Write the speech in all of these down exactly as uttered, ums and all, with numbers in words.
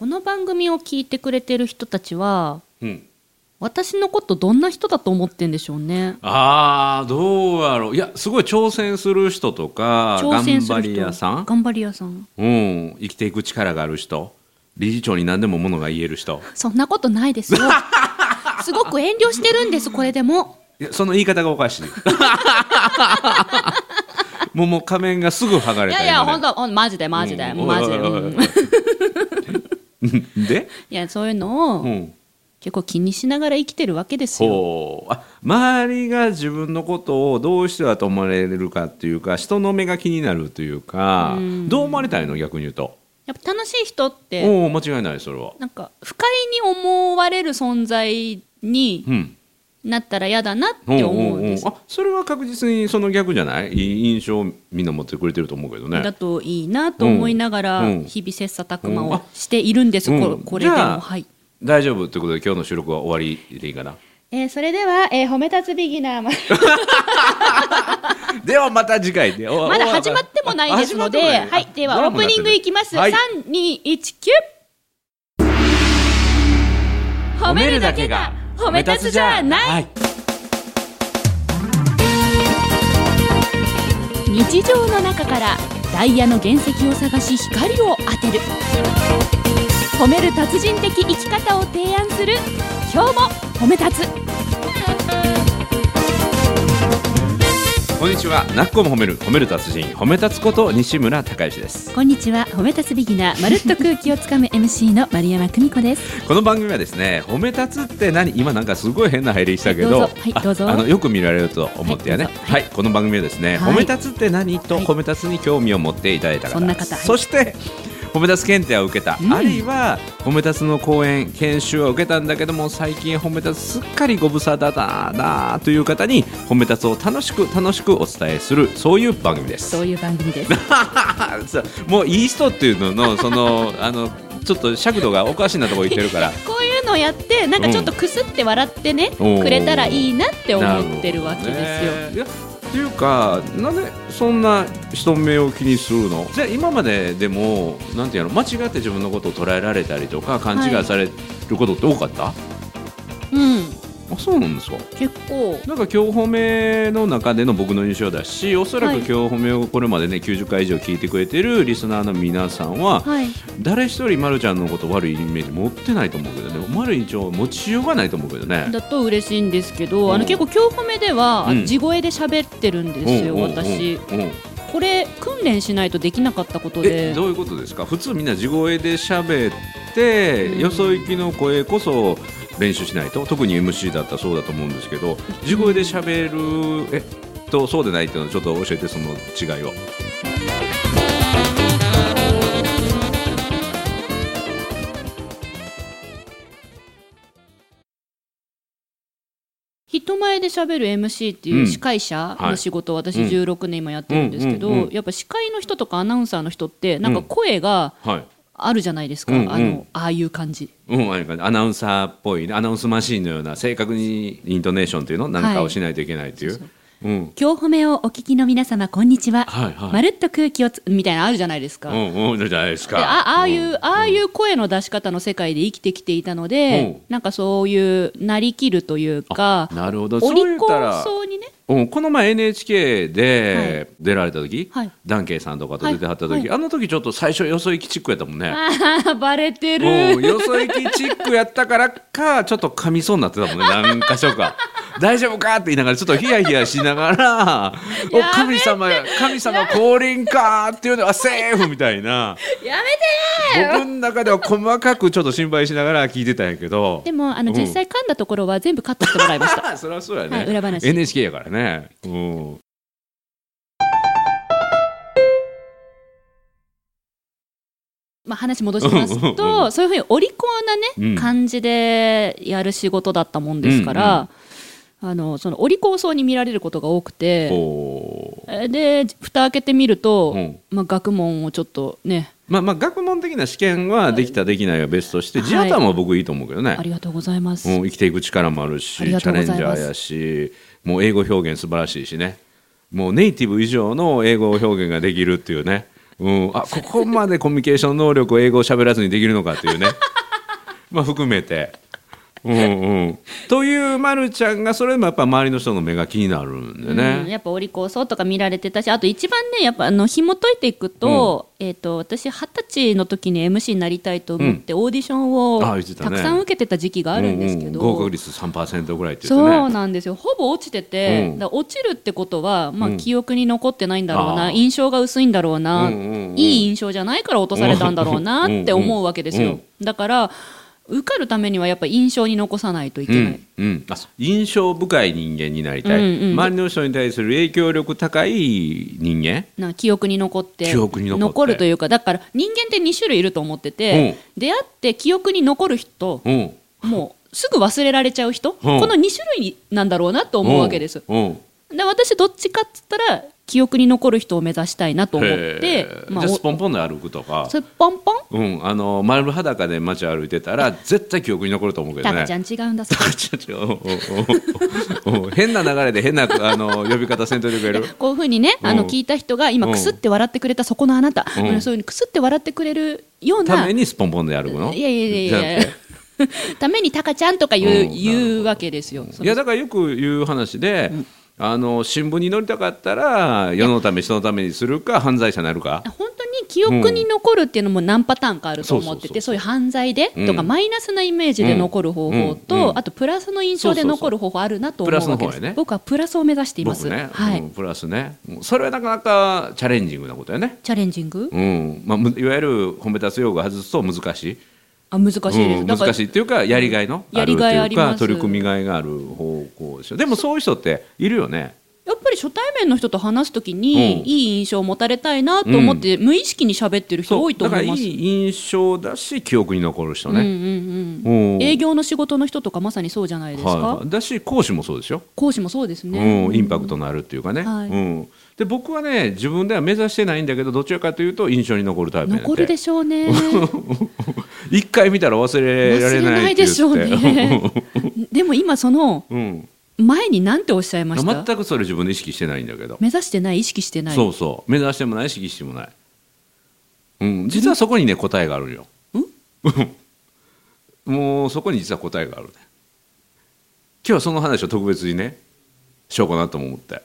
この番組を聞いてくれてる人たちは、うん、私のことどんな人だと思ってんでしょうね。あーどうやろう。いやすごい挑戦する人とか挑戦する人、頑張り屋さん、頑張り屋さん、うん、生きていく力がある人、理事長に何でもものが言える人。そんなことないですよすごく遠慮してるんですこれでも。いやその言い方がおかしいもう、もう仮面がすぐ剥がれた。いやいやほんとマジでマジでマジで、うんでいやそういうのを、うん、結構気にしながら生きてるわけですよ。あ、周りが自分のことをどうしてだと思われるかっていうか、人の目が気になるというか、うん、どう思われたいの。逆に言うとやっぱ楽しい人って、お間違いない。それはなんか不快に思われる存在になったら嫌だなって思うんです。おうおうおう。あ、それは確実にその逆じゃない？いい印象をみんな持ってくれてると思うけどね。だといいなと思いながら日々切磋琢磨をしているんです、うんうん、これでも、はい、大丈夫ということで今日の収録は終わりでいいかな。えー、それでは、えー、褒め立つビギナーではまた次回で。まだ始まってもないですので、はい、ではオープニングいきます、はい、さんにいちきゅう 褒めるだけが褒め立つじゃない、はい、日常の中からダイヤの原石を探し光を当てる、褒める達人的生き方を提案する、今日も褒め立つ。こんにちは、なっこも褒める褒める達人、褒め立つこと西村孝之です。こんにちは、褒め立つビギナー、まるっと空気をつかむ エムシー の丸山久美子です。この番組はですね、褒め立つって何、今なんかすごい変な入りしたけど、はい、どうぞ、はい、どうぞ、あのよく見られると思ってやね、はいはいはい、この番組はですね、はい、褒め立つって何と褒め立つに興味を持っていただいた方、はい、そんな方、はい、そして褒め立つ検定を受けた、うん、あるいは褒め立つの講演研修を受けたんだけども、最近褒め立つすっかりご無沙汰だなという方に褒め立つを楽しく楽しくお伝えする、そういう番組です。そういう番組ですもういい人っていうの の, そ の, あのちょっと尺度がおかしいなとこ言ってるからこういうのやってなんかちょっとくすって笑ってね、うん、くれたらいいなって思ってるわけですよ。っていうか、なんでそんな人目を気にするの。じゃあ今まででもなんていうの、間違って自分のことを捉えられたりとか勘違いされることって多かった、はい、うん。あ、そうなんですか。結構なんか今日褒めの中での僕の印象だし、おそらく今日褒めをこれまでねきゅうじゅっかい以上聞いてくれてるリスナーの皆さんは、はい、誰一人まるちゃんのこと悪いイメージ持ってないと思うけどね。まる一応持ちようがないと思うけどね。だと嬉しいんですけど、あの結構今日褒めでは、うん、地声で喋ってるんですよ、うん、私、うんうん、これ訓練しないとできなかったことで。え、どういうことですか。普通みんな地声で喋って、うん、よそ行きの声こそ練習しないと、特に エムシー だったらそうだと思うんですけど、地声で喋る、えっと、そうでないっていうのをちょっと教えて、その違いを。人前で喋る エムシー っていう司会者の仕事を私じゅうろくねん今やってるんですけど、やっぱ司会の人とかアナウンサーの人ってなんか声があるじゃないですか、うんうん、あのああいう感じ、うん、あれアナウンサーっぽい、アナウンスマシーンのような正確にイントネーションというのなんかをしないといけないという、はい、そうそう、うん、今日褒めをお聞きの皆様こんにちは、はいはい、まるっと空気をつみたいなあるじゃないですか、うんうん、じゃないですか。で、あ、ああいう、うん、ああいう声の出し方の世界で生きてきていたので、うん、なんかそういうなりきるというか、なるほど、お利口そうにね、うん、この前 エヌエイチケー で出られた時、はい、ダンケイさんとかと出てはった時、はいはい、あの時ちょっと最初よそ行きチックやったもんね。あ、バレてる、うん、よそ行きチックやったからかちょっと噛みそうになってたもんね何か所か大丈夫かって言いながらちょっとヒヤヒヤしながらお神様神様降臨かっていうのはセーフみたいな。やめてよ。僕の中では細かくちょっと心配しながら聞いてたんやけどでもあの実際噛んだところは全部カットしてもらいましたそれはそうやね、はい、裏話 エヌエイチケー やからね。うん、まあ、話戻しますとそういうふうにお利口な、ね、うん、感じでやる仕事だったもんですから、うんうん、あのそのお利口そうに見られることが多くて、で蓋開けてみると、うん、まあ、学問をちょっとね、まあ、まあ学問的な試験はできたできないは別として地頭は僕いいと思うけどね、はい、ありがとうございます、うん、生きていく力もあるしチャレンジャーやし、もう英語表現素晴らしいしね、もうネイティブ以上の英語表現ができるっていうね、うん、あここまでコミュニケーション能力を英語を喋らずにできるのかというねまあ含めて、うんうん、というまるちゃんがそれもやっぱ周りの人の目が気になるんでね、うん、やっぱお利口そうとか見られてたし、あと一番ねやっぱあの紐解いていくと、うん、えーと、私二十歳の時に エムシー になりたいと思ってオーディションをたくさん受けてた時期があるんですけど、うんうん、合格率 さんパーセント ぐらいって言ってね、そうなんですよ、ほぼ落ちてて、うん、だから落ちるってことは、まあ、記憶に残ってないんだろうな、うん、印象が薄いんだろうな、うんうんうん、いい印象じゃないから落とされたんだろうなって思うわけですよ、うんうんうん、だから受かるためにはやっぱり印象に残さないといけない、うんうん、あ印象深い人間になりたい、うんうん、周りの人に対する影響力高い人間な記憶に残って記憶に残って残るというか、だから人間ってに種類いると思ってて、うん、出会って記憶に残る人、うん、もうすぐ忘れられちゃう人、うん、このに種類なんだろうなと思うわけです、うんうん、で私どっちかっつったら記憶に残る人を目指したいなと思って、まあ、じゃあスポンポンで歩くとかスポンポン、うん、あの丸裸で街歩いてたら絶対記憶に残ると思うけどね、タカちゃん違うんだタカちゃん違うおおお変な流れで変なあの呼び方せんといてくれるこういう風にねあの聞いた人が今くすって笑ってくれたそこのあなた、うん、そういうくすって笑ってくれるようなためにスポンポンで歩くの、いやいやいやいやためにタカちゃんとか言 う,、うん、言うわけですよ。いやだからよく言う話で、うん、あの新聞に載りたかったら世のため人のためにするか犯罪者になるか、本当に記憶に残るっていうのも何パターンかあると思ってて、うん、そういう犯罪でとか、うん、マイナスなイメージで残る方法と、うんうん、あとプラスの印象で残る方法あるなと思うわけです。僕はプラスを目指しています。僕ね、はい、うん、プラスね、それはなかなかチャレンジングなことやね。チャレンジング、うんまあ、いわゆる褒め立つ用語を外すと難しい、あ難しいです、うん、難しいっていうかやりがいのあるというか取り組みがいがある方向でしょ。でもそういう人っているよね。やっぱり初対面の人と話すときに、うん、いい印象を持たれたいなと思って、うん、無意識に喋ってる人多いと思います。だからいい印象だし記憶に残る人ね、うんうんうん、営業の仕事の人とかまさにそうじゃないですか、はい、だし講師もそうでしょ。講師もそうですね、うん、インパクトのあるっていうかね、うんはいうん、で僕はね自分では目指してないんだけどどちらかというと印象に残るタイプ残るでしょうね一回見たら忘れられないって言って忘れないでしょうねでも今その、うん前に何ておっしゃいました？全くそれ自分で意識してないんだけど、目指してない意識してない、そうそう目指してもない意識してもない、うん、実はそこにね答えがあるよ、んもうそこに実は答えがあるね。今日はその話を特別にねしようかなと思って、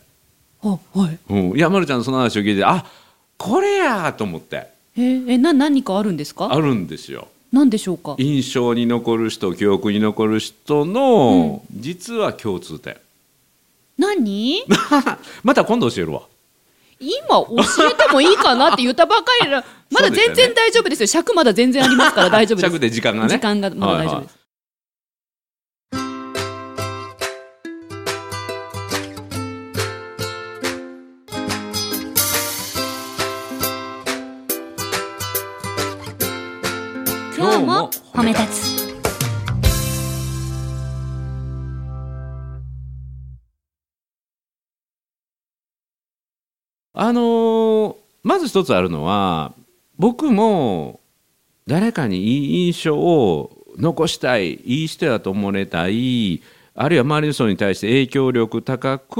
あ、はい、うん、いやまるちゃんのその話を聞いてあこれやと思って、ええな何かあるんですか？あるんですよ。何でしょうか？印象に残る人記憶に残る人の、うん、実は共通点。何また今度教えるわ。今教えてもいいかなって言ったばかりなまだ全然大丈夫ですよ。尺まだ全然ありますから大丈夫です。尺で時間がね時間がまだ大丈夫です、はいはい、今日も褒め立つ。あのー、まず一つあるのは僕も誰かにいい印象を残したい、いい人だと思われたい、あるいは周りの人に対して影響力高く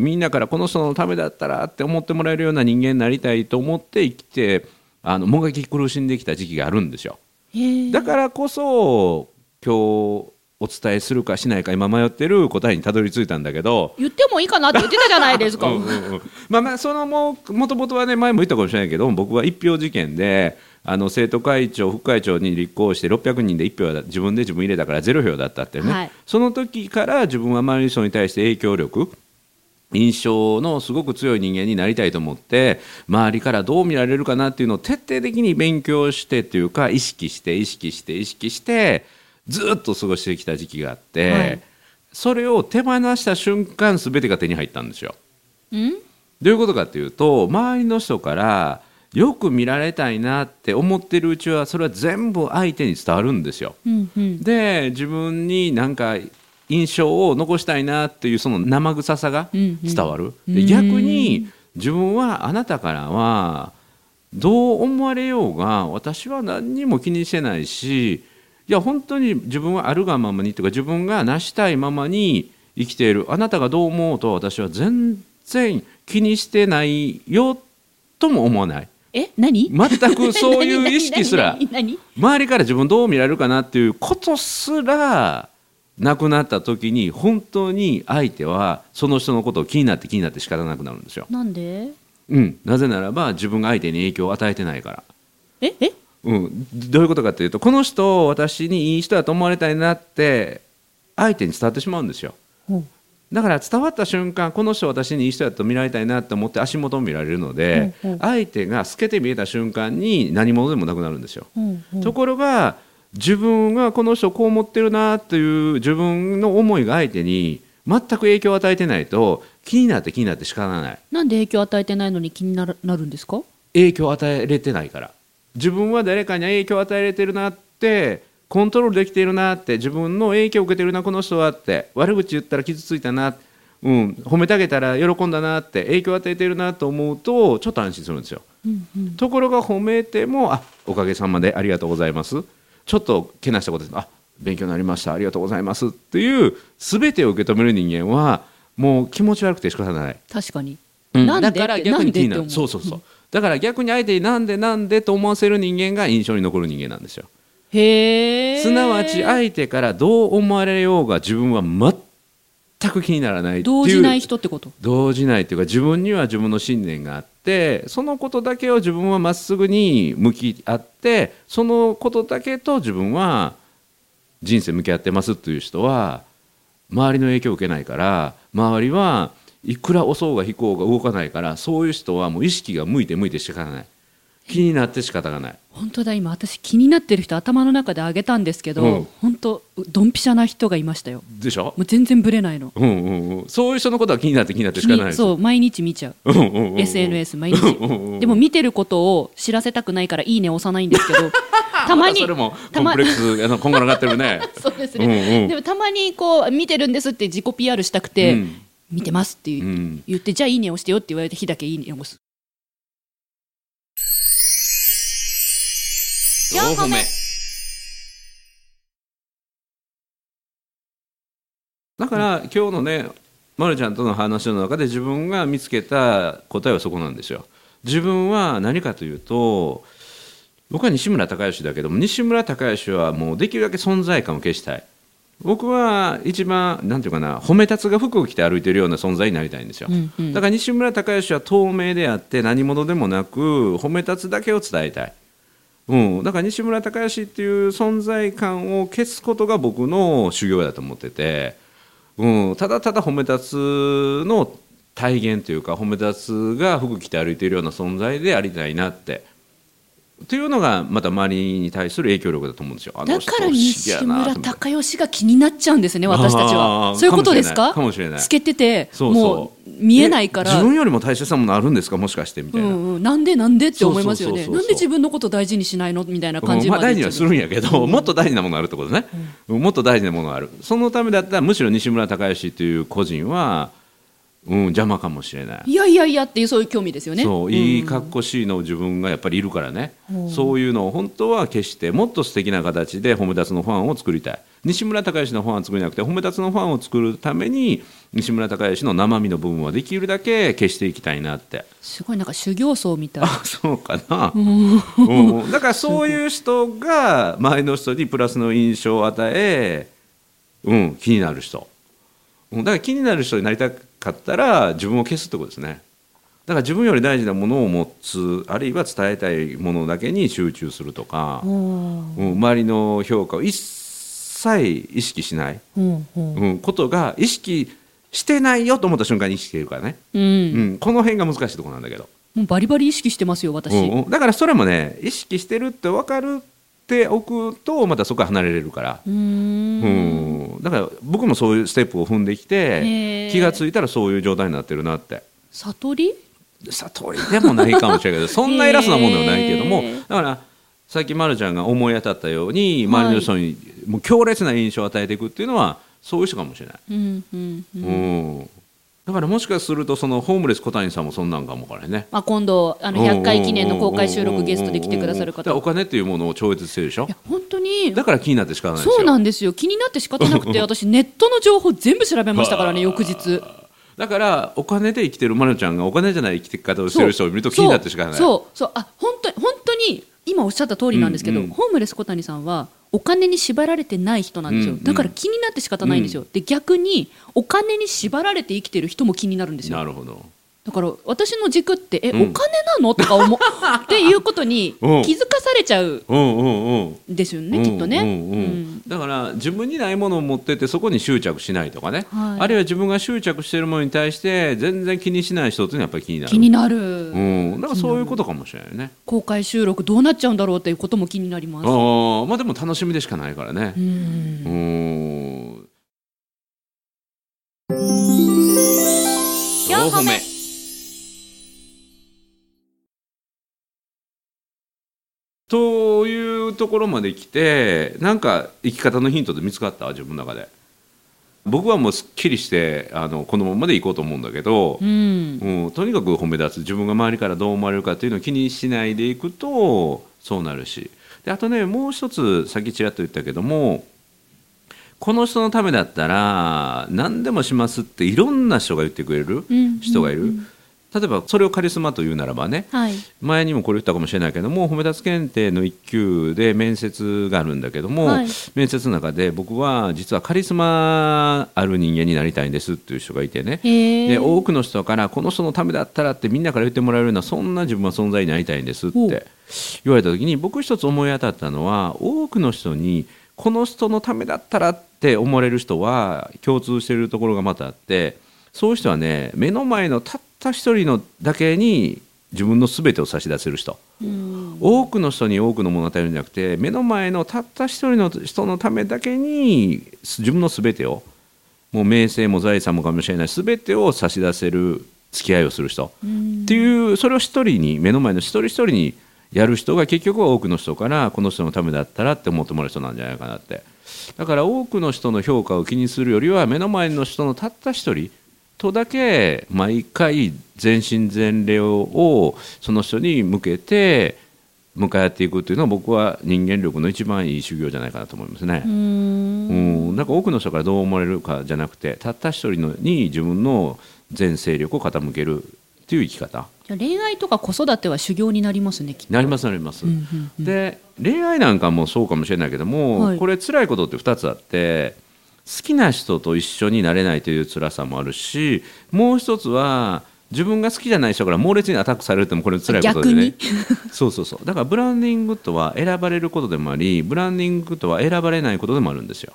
みんなからこの人のためだったらって思ってもらえるような人間になりたいと思って生きてあのもがき苦しんできた時期があるんですよ。だからこそ今日お伝えするかしないか今迷ってる答えにたどり着いたんだけど、言ってもいいかなって言ってたじゃないですかうんうん、うん、まあまあそのもともとはね前も言ったかもしれないけど僕は一票事件であの生徒会長副会長に立候補してろっぴゃくにんでいち票は自分で自分入れたからゼロ票だったってね、はい、その時から自分は周りの人に対して影響力印象のすごく強い人間になりたいと思って周りからどう見られるかなっていうのを徹底的に勉強してというか意識して意識して意識してずっと過ごしてきた時期があって、はい、それを手放した瞬間全てが手に入ったんですよ。ん？どういうことかっていうと周りの人からよく見られたいなって思ってるうちはそれは全部相手に伝わるんですよ、うんうん、で自分になんか印象を残したいなっていうその生臭さが伝わる、うんうん、で逆に自分はあなたからはどう思われようが私は何にも気にしてないしいや本当に自分はあるがままにというか自分が成したいままに生きているあなたがどう思うと私は全然気にしてないよとも思わない、え、何？全くそういう意識すら周りから自分どう見られるかなっていうことすらなくなった時に、本当に相手はその人のことを気になって気になって仕方なくなるんですよ。なんで？うん、なぜならば自分が相手に影響を与えてないから。ええ、うん、どういうことかというと、この人を私にいい人だと思われたいなって相手に伝わってしまうんですよ。うん、だから伝わった瞬間、この人私にいい人だと見られたいなと思って足元を見られるので、うんうん、相手が透けて見えた瞬間に何者でもなくなるんですよ。うんうん、ところが自分がこの人こう思ってるなという自分の思いが相手に全く影響を与えてないと、気になって気になって仕方ない。なんで影響を与えてないのに気になるんですか？影響を与えれてないから。自分は誰かに影響を与えれてるなって、コントロールできてるなって、自分の影響を受けてるなこの人はって、悪口言ったら傷ついたな、うん、褒めてあげたら喜んだなって、影響を与えてるなと思うとちょっと安心するんですよ。うんうん、ところが褒めても、あ、おかげさまでありがとうございます、ちょっとけなしたことです、あ、勉強になりました、ありがとうございますっていう全てを受け止める人間はもう気持ち悪くて仕方ない。確かに、うん、なんでだから逆に気になる。そうそうそう、うん、だから逆に相手になんでなんでと思わせる人間が印象に残る人間なんですよ。へー。すなわち相手からどう思われようが自分は全く気にならないっていう、動じない人ってこと。動じないっていうか、自分には自分の信念があって、そのことだけを自分はまっすぐに向き合って、そのことだけと自分は人生向き合ってますっていう人は周りの影響を受けないから、周りはいくら襲おうが引こうが動かないから、そういう人はもう意識が向いて向いて仕方ない、気になって仕方がない。本当だ、今私気になってる人頭の中で挙げたんですけど、うん、本当ドンピシャな人がいましたよ。でしょ、もう全然ブレないの、うんうんうん、そういう人のことは気になって気になって仕方ないです。そう、毎日見ちゃう、うんうんうんうん、エスエヌエス 毎日、うんうんうん、でも見てることを知らせたくないからいいね押さないんですけどたまに、ま、それもコンプレックスあの今後上がってるねそうですね、うんうん、でもたまにこう見てるんですって自己 ピーアール したくて、うん、見てますって言って、うん、言ってじゃあいいね押してよって言われて日だけいいね押す。よんほんめ、だから今日のね、まるちゃんとの話の中で自分が見つけた答えはそこなんですよ。自分は何かというと、僕は西村孝之だけども、西村孝之はもうできるだけ存在感を消したい。僕は一番なんていうかな、褒めたつが服を着て歩いてるような存在になりたいんですよ。うんうん、だから西村孝之は透明であって何者でもなく、褒めたつだけを伝えたい。うん、だから西村孝之っていう存在感を消すことが僕の修行だと思ってて、うん、ただただ褒め立つの体現というか、褒め立つが服着て歩いているような存在でありたいなってというのが、また周りに対する影響力だと思うんですよ。あの人だから西村孝之が気になっちゃうんですね、私たちは。そういうことですか？かもしれない。透けてて、そうそう、もう見えないから、自分よりも大切なものあるんですか、もしかしてみたいな、うんうん、なんでなんでって思いますよね。そうそうそうそう、なんで自分のこと大事にしないのみたいな感じまで、うん、まあ、大事にはするんやけど、もっと大事なものあるってことね、うん、もっと大事なものある。そのためだったらむしろ西村孝之という個人は、うん、邪魔かもしれない。いやいやいやっていう、そういう興味ですよね。そう、いいかっこしいの自分がやっぱりいるからね、うん、そういうのを本当は消して、もっと素敵な形で褒め立つのファンを作りたい。西村孝之のファンを作れなくて、褒め立つのファンを作るために西村孝之の生身の部分はできるだけ消していきたいなって。すごいなんか修行僧みたい。あ、そうかな、うん、だからそういう人が周りの人にプラスの印象を与え、うん、気になる人、だから気になる人になりたかったら自分を消すってことですね。だから自分より大事なものを持つ、あるいは伝えたいものだけに集中するとか、うん、周りの評価を一切意識しない、うんうんうん、ことが、意識してないよと思った瞬間に意識してるからね、うんうん、この辺が難しいところなんだけど、もうバリバリ意識してますよ私、うんうん、だからそれもね、意識してるって分かるっておくと、またそこから離れれるから、うーん、うん、だから僕もそういうステップを踏んできて、気がついたらそういう状態になってるなって。悟り悟りでもないかもしれないけどそんな偉そうなもんではないけども、だからさっきまるちゃんが思い当たったように、周りの人にもう強烈な印象を与えていくっていうのはそういう人かもしれない、うんうんうんうん、だからもしかするとそのホームレス小谷さんもそんなんかもからね、まあ、今度あのひゃっかい記念の公開収録ゲストで来てくださる方、お金っていうものを超越してるでしょ。いや本当にだから気になって仕方ないですよ。そうなんですよ、気になって仕方なくて私ネットの情報全部調べましたからね、翌日だからお金で生きてるまるちゃんがお金じゃない生き方をしてる人を見ると気になってしかない。そうそうそう、あ、本当に本当に今おっしゃった通りなんですけど、うんうん、ホームレス小谷さんはお金に縛られてない人なんですよ、うんうん、だから気になって仕方ないんですよ、うん、で逆にお金に縛られて生きてる人も気になるんですよ。なるほど。だから私の軸ってえ、うん、お金なのとか思っていうことに気づかされちゃうんですよね、きっとね。だから自分にないものを持っててそこに執着しないとかね、はい、あるいは自分が執着しているものに対して全然気にしない人っていうのはやっぱり気になる気になる、うん、だからそういうことかもしれないね。公開収録どうなっちゃうんだろうっていうことも気になります。あ、まあ、でも楽しみでしかないからね。うんうんよんほめ。というところまで来て、なんか生き方のヒントって見つかった自分の中で。僕はもうすっきりしてあのこのままでいこうと思うんだけど、うんうん、とにかく褒め出す、自分が周りからどう思われるかっていうのを気にしないでいくとそうなるし、であとね、もう一つさっきちらっと言ったけども、この人のためだったら何でもしますっていろんな人が言ってくれる人がいる、うんうんうん、例えばそれをカリスマというならばね、はい、前にもこれ言ったかもしれないけども、褒め立つ検定の一級で面接があるんだけども、はい、面接の中で僕は実はカリスマある人間になりたいんですっていう人がいてね、で多くの人からこの人のためだったらってみんなから言ってもらえるようなそんな自分は存在になりたいんですって言われた時に、僕一つ思い当たったのは、多くの人にこの人のためだったらって思われる人は共通しているところがまたあって、そういう人はね、目の前のたた一人のだけに自分の全てを差し出せる人、うん、多くの人に多くのものを与えるんじゃなくて、目の前のたった一人の人のためだけに自分の全てを、もう名声も財産もかもしれない全てを差し出せる付き合いをする人、うん、っていう、それを一人に、目の前の一人一人にやる人が結局は多くの人からこの人のためだったらって思ってもらう人なんじゃないかなって。だから多くの人の評価を気にするよりは、目の前の人のたった一人とだけ毎回全身全霊をその人に向けて向かっていくというのは、僕は人間力の一番いい修行じゃないかなと思いますね。うーん、うん、なんか多くの人からどう思われるかじゃなくて、たった一人のに自分の全勢力を傾けるという生き方。恋愛とか子育ては修行になりますね、きっと。なりますなります、うんうんうん、で恋愛なんかもそうかもしれないけども、はい、これ辛いことってふたつあって、好きな人と一緒になれないという辛さもあるし、もう一つは自分が好きじゃない人から猛烈にアタックされるってもこれ辛いことでね。そうそうそう。だからブランディングとは選ばれることでもあり、ブランディングとは選ばれないことでもあるんですよ。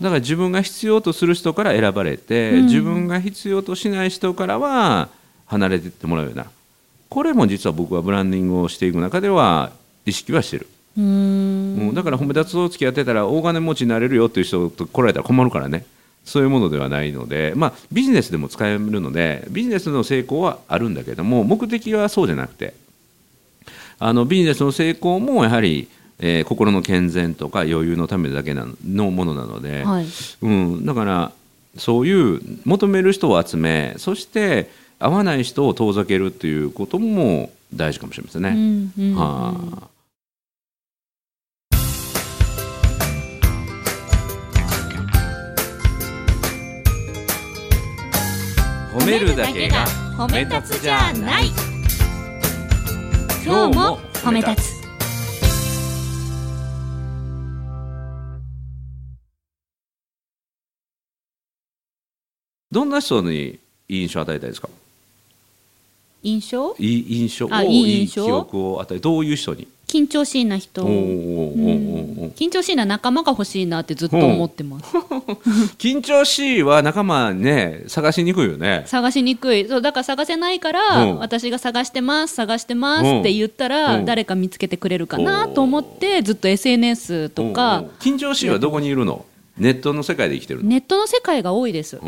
だから自分が必要とする人から選ばれて、うん、自分が必要としない人からは離れていってもらうような、これも実は僕はブランディングをしていく中では意識はしてる。うーん、だから褒め立つと付き合ってたら大金持ちになれるよっていう人と来られたら困るからね、そういうものではないので、まあ、ビジネスでも使えるので、ビジネスの成功はあるんだけども、目的はそうじゃなくて、あのビジネスの成功もやはり、えー、心の健全とか余裕のためだけなのものなので、はい、うん、だからそういう求める人を集め、そして合わない人を遠ざけるということも大事かもしれませんね、うんうんうん、はあ、褒めるだけが褒め立つじゃない。今日も褒め立つ。どんな人に印象を与えたいですか？印象？いい印象を、いい印象、いい記憶を与え、どういう人に？緊張しいな人。おーおーおーおー、うん、緊張しいな仲間が欲しいなってずっと思ってます。緊張しいは仲間ね、探しにくいよね。探しにくい。そうだから探せないから、私が探してます探してますって言ったら誰か見つけてくれるかなと思ってずっと エスエヌエス とか。緊張しいはどこにいるの？ネットの世界で生きてるの？ネットの世界が多いです。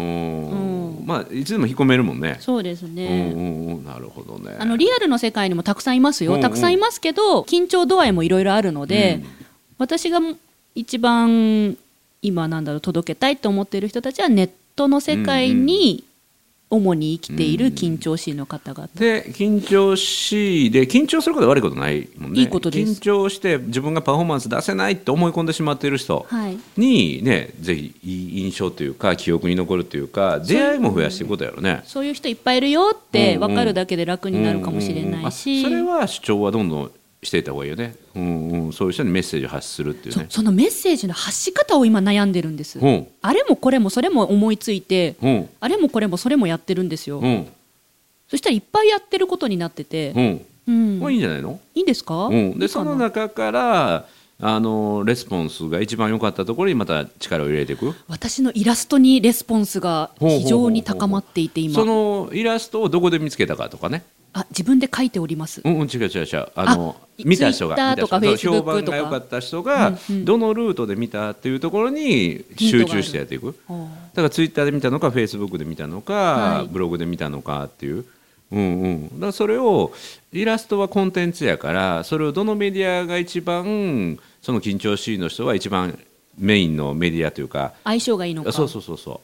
まあ、いつでも引っ込めるもんね。そうですね、うんうんうん、なるほどね。あのリアルの世界にもたくさんいますよ、うんうん、たくさんいますけど緊張度合いもいろいろあるので、うん、私が一番今なんだろう届けたいと思っている人たちはネットの世界に主に生きている緊張しいの方々で、緊張しいで緊張することは悪いことないもんね。いいことです。緊張して自分がパフォーマンス出せないって思い込んでしまっている人に、ね、はい、ぜひいい印象というか記憶に残るというか出会いも増やしていくことやろね。そういう人いっぱいいるよって分かるだけで楽になるかもしれないし、それは主張はどんどんしていた方がいいよね、うんうん、そういう人にメッセージを発するっていうね。 そ, そのメッセージの発し方を今悩んでるんです、うん、あれもこれもそれも思いついて、うん、あれもこれもそれもやってるんですよ、うん、そしたらいっぱいやってることになってて、うんうん、もういいんじゃないの。いいんですか、うん、でその中からあのレスポンスが一番良かったところにまた力を入れていく。私のイラストにレスポンスが非常に高まっていて、今そのイラストをどこで見つけたかとかね。あ、自分で書いております、うん、違う違う違う、あのあ見た人がツイッターとかフェイスブックとか評判が良かった人が、うんうん、どのルートで見たっていうところに集中してやっていく。だからツイッターで見たのかフェイスブックで見たのか、はい、ブログで見たのかっていう、うんうん、だからそれをイラストはコンテンツやから、それをどのメディアが一番その緊張しいの人は一番メインのメディアというか相性がいいのか、そうそうそうそうっ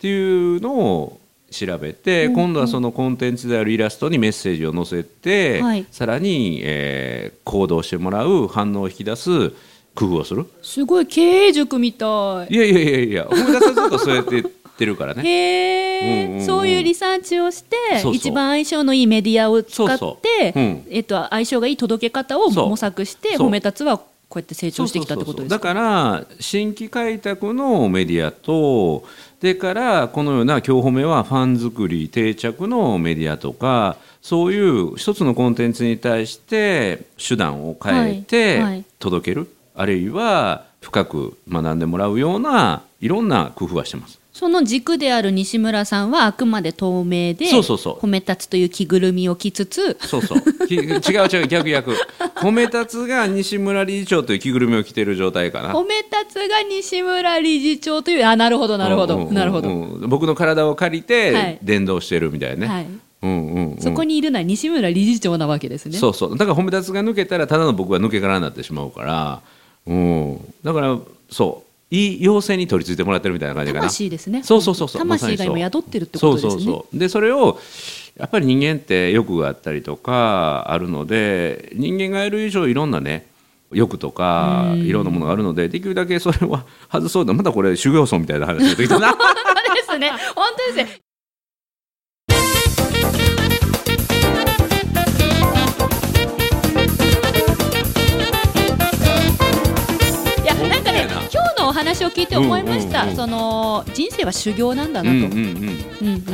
ていうのを調べて、今度はそのコンテンツであるイラストにメッセージを載せて、はい、さらに、えー、行動してもらう、反応を引き出す工夫をする。すごい経営塾みたい。いやいやいやいや、思い出さずとそうやってってるからねへー、うんうんうん、そういうリサーチをしてそうそう一番相性のいいメディアを使ってそうそう、うんえっと、相性がいい届け方を模索して褒め立つはこうやって成長してきたってことですか。そうそうそうそう、だから新規開拓のメディアとでからこのような今日褒めはファン作り定着のメディアとか、そういう一つのコンテンツに対して手段を変えて届ける、はいはい、あるいは深く学んでもらうようないろんな工夫はしてます。その軸である西村さんはあくまで透明で、そうそうそう褒め立つという着ぐるみを着つつ、そうそう違う違う逆逆褒め立つが西村理事長という着ぐるみを着ている状態かな。褒め立つが西村理事長という、あなるほどなるほどなるほど、僕の体を借りて伝道してるみたいなね、はいはいうんうんうん、そこにいるのは西村理事長なわけですね。そうそう、だから褒め立つが抜けたらただの僕は抜け殻になってしまうから、うん、だからそういい妖精に取り付いてもらってるみたいな感じかな。魂ですね。そうそうそうそう、魂が今宿ってるってことですね。そうそうそう、でそれをやっぱり人間って欲があったりとかあるので、人間がいる以上いろんなね欲とかいろんなものがあるので、できるだけそれは外そうだ。まだこれ修行僧みたいな話ができたな本当ですね、本当ですね。話を聞いて思いました、うんうんうん、その人生は修行なんだな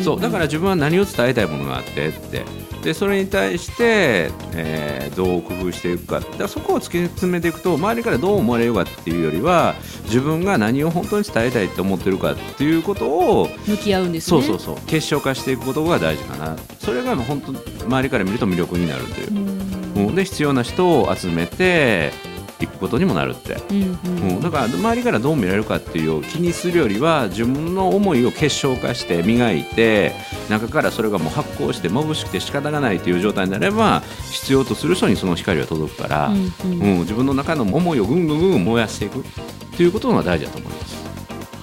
と。だから自分は何を伝えたいものがあってってで、それに対して、えー、どう工夫していくか、だからそこを突き詰めていくと周りからどう思われるかっていうよりは、自分が何を本当に伝えたいと思ってるかっていうことを向き合うんですね。そうそうそう、結晶化していくことが大事かな。それが本当周りから見ると魅力になるという、うん、で必要な人を集めていくことにもなるって、うんうんうん、だから周りからどう見られるかっていう気にするよりは、自分の思いを結晶化して磨いて、中からそれがもう発光して眩しくて仕方がないという状態になれば、必要とする人にその光は届くから、うんうんうん、自分の中の思いをぐんぐんぐん燃やしていくっていうことが大事だと思います。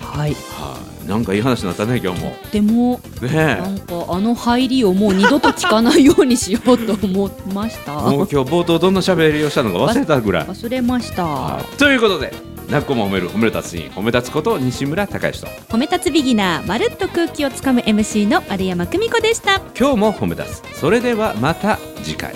はい、はあ、なんかいい話になったね今日も。でも、ね、なんかあの入りをもう二度と聞かないようにしようと思いましたもう今日冒頭どんな喋りをしたのか忘れたぐらい忘れました、はあ、ということで、なっこも褒める褒め立つ人褒め立つこと西村孝之と褒め立つビギナー、まるっと空気をつかむ エムシー の有山久美子でした。今日も褒め立つ、それではまた次回。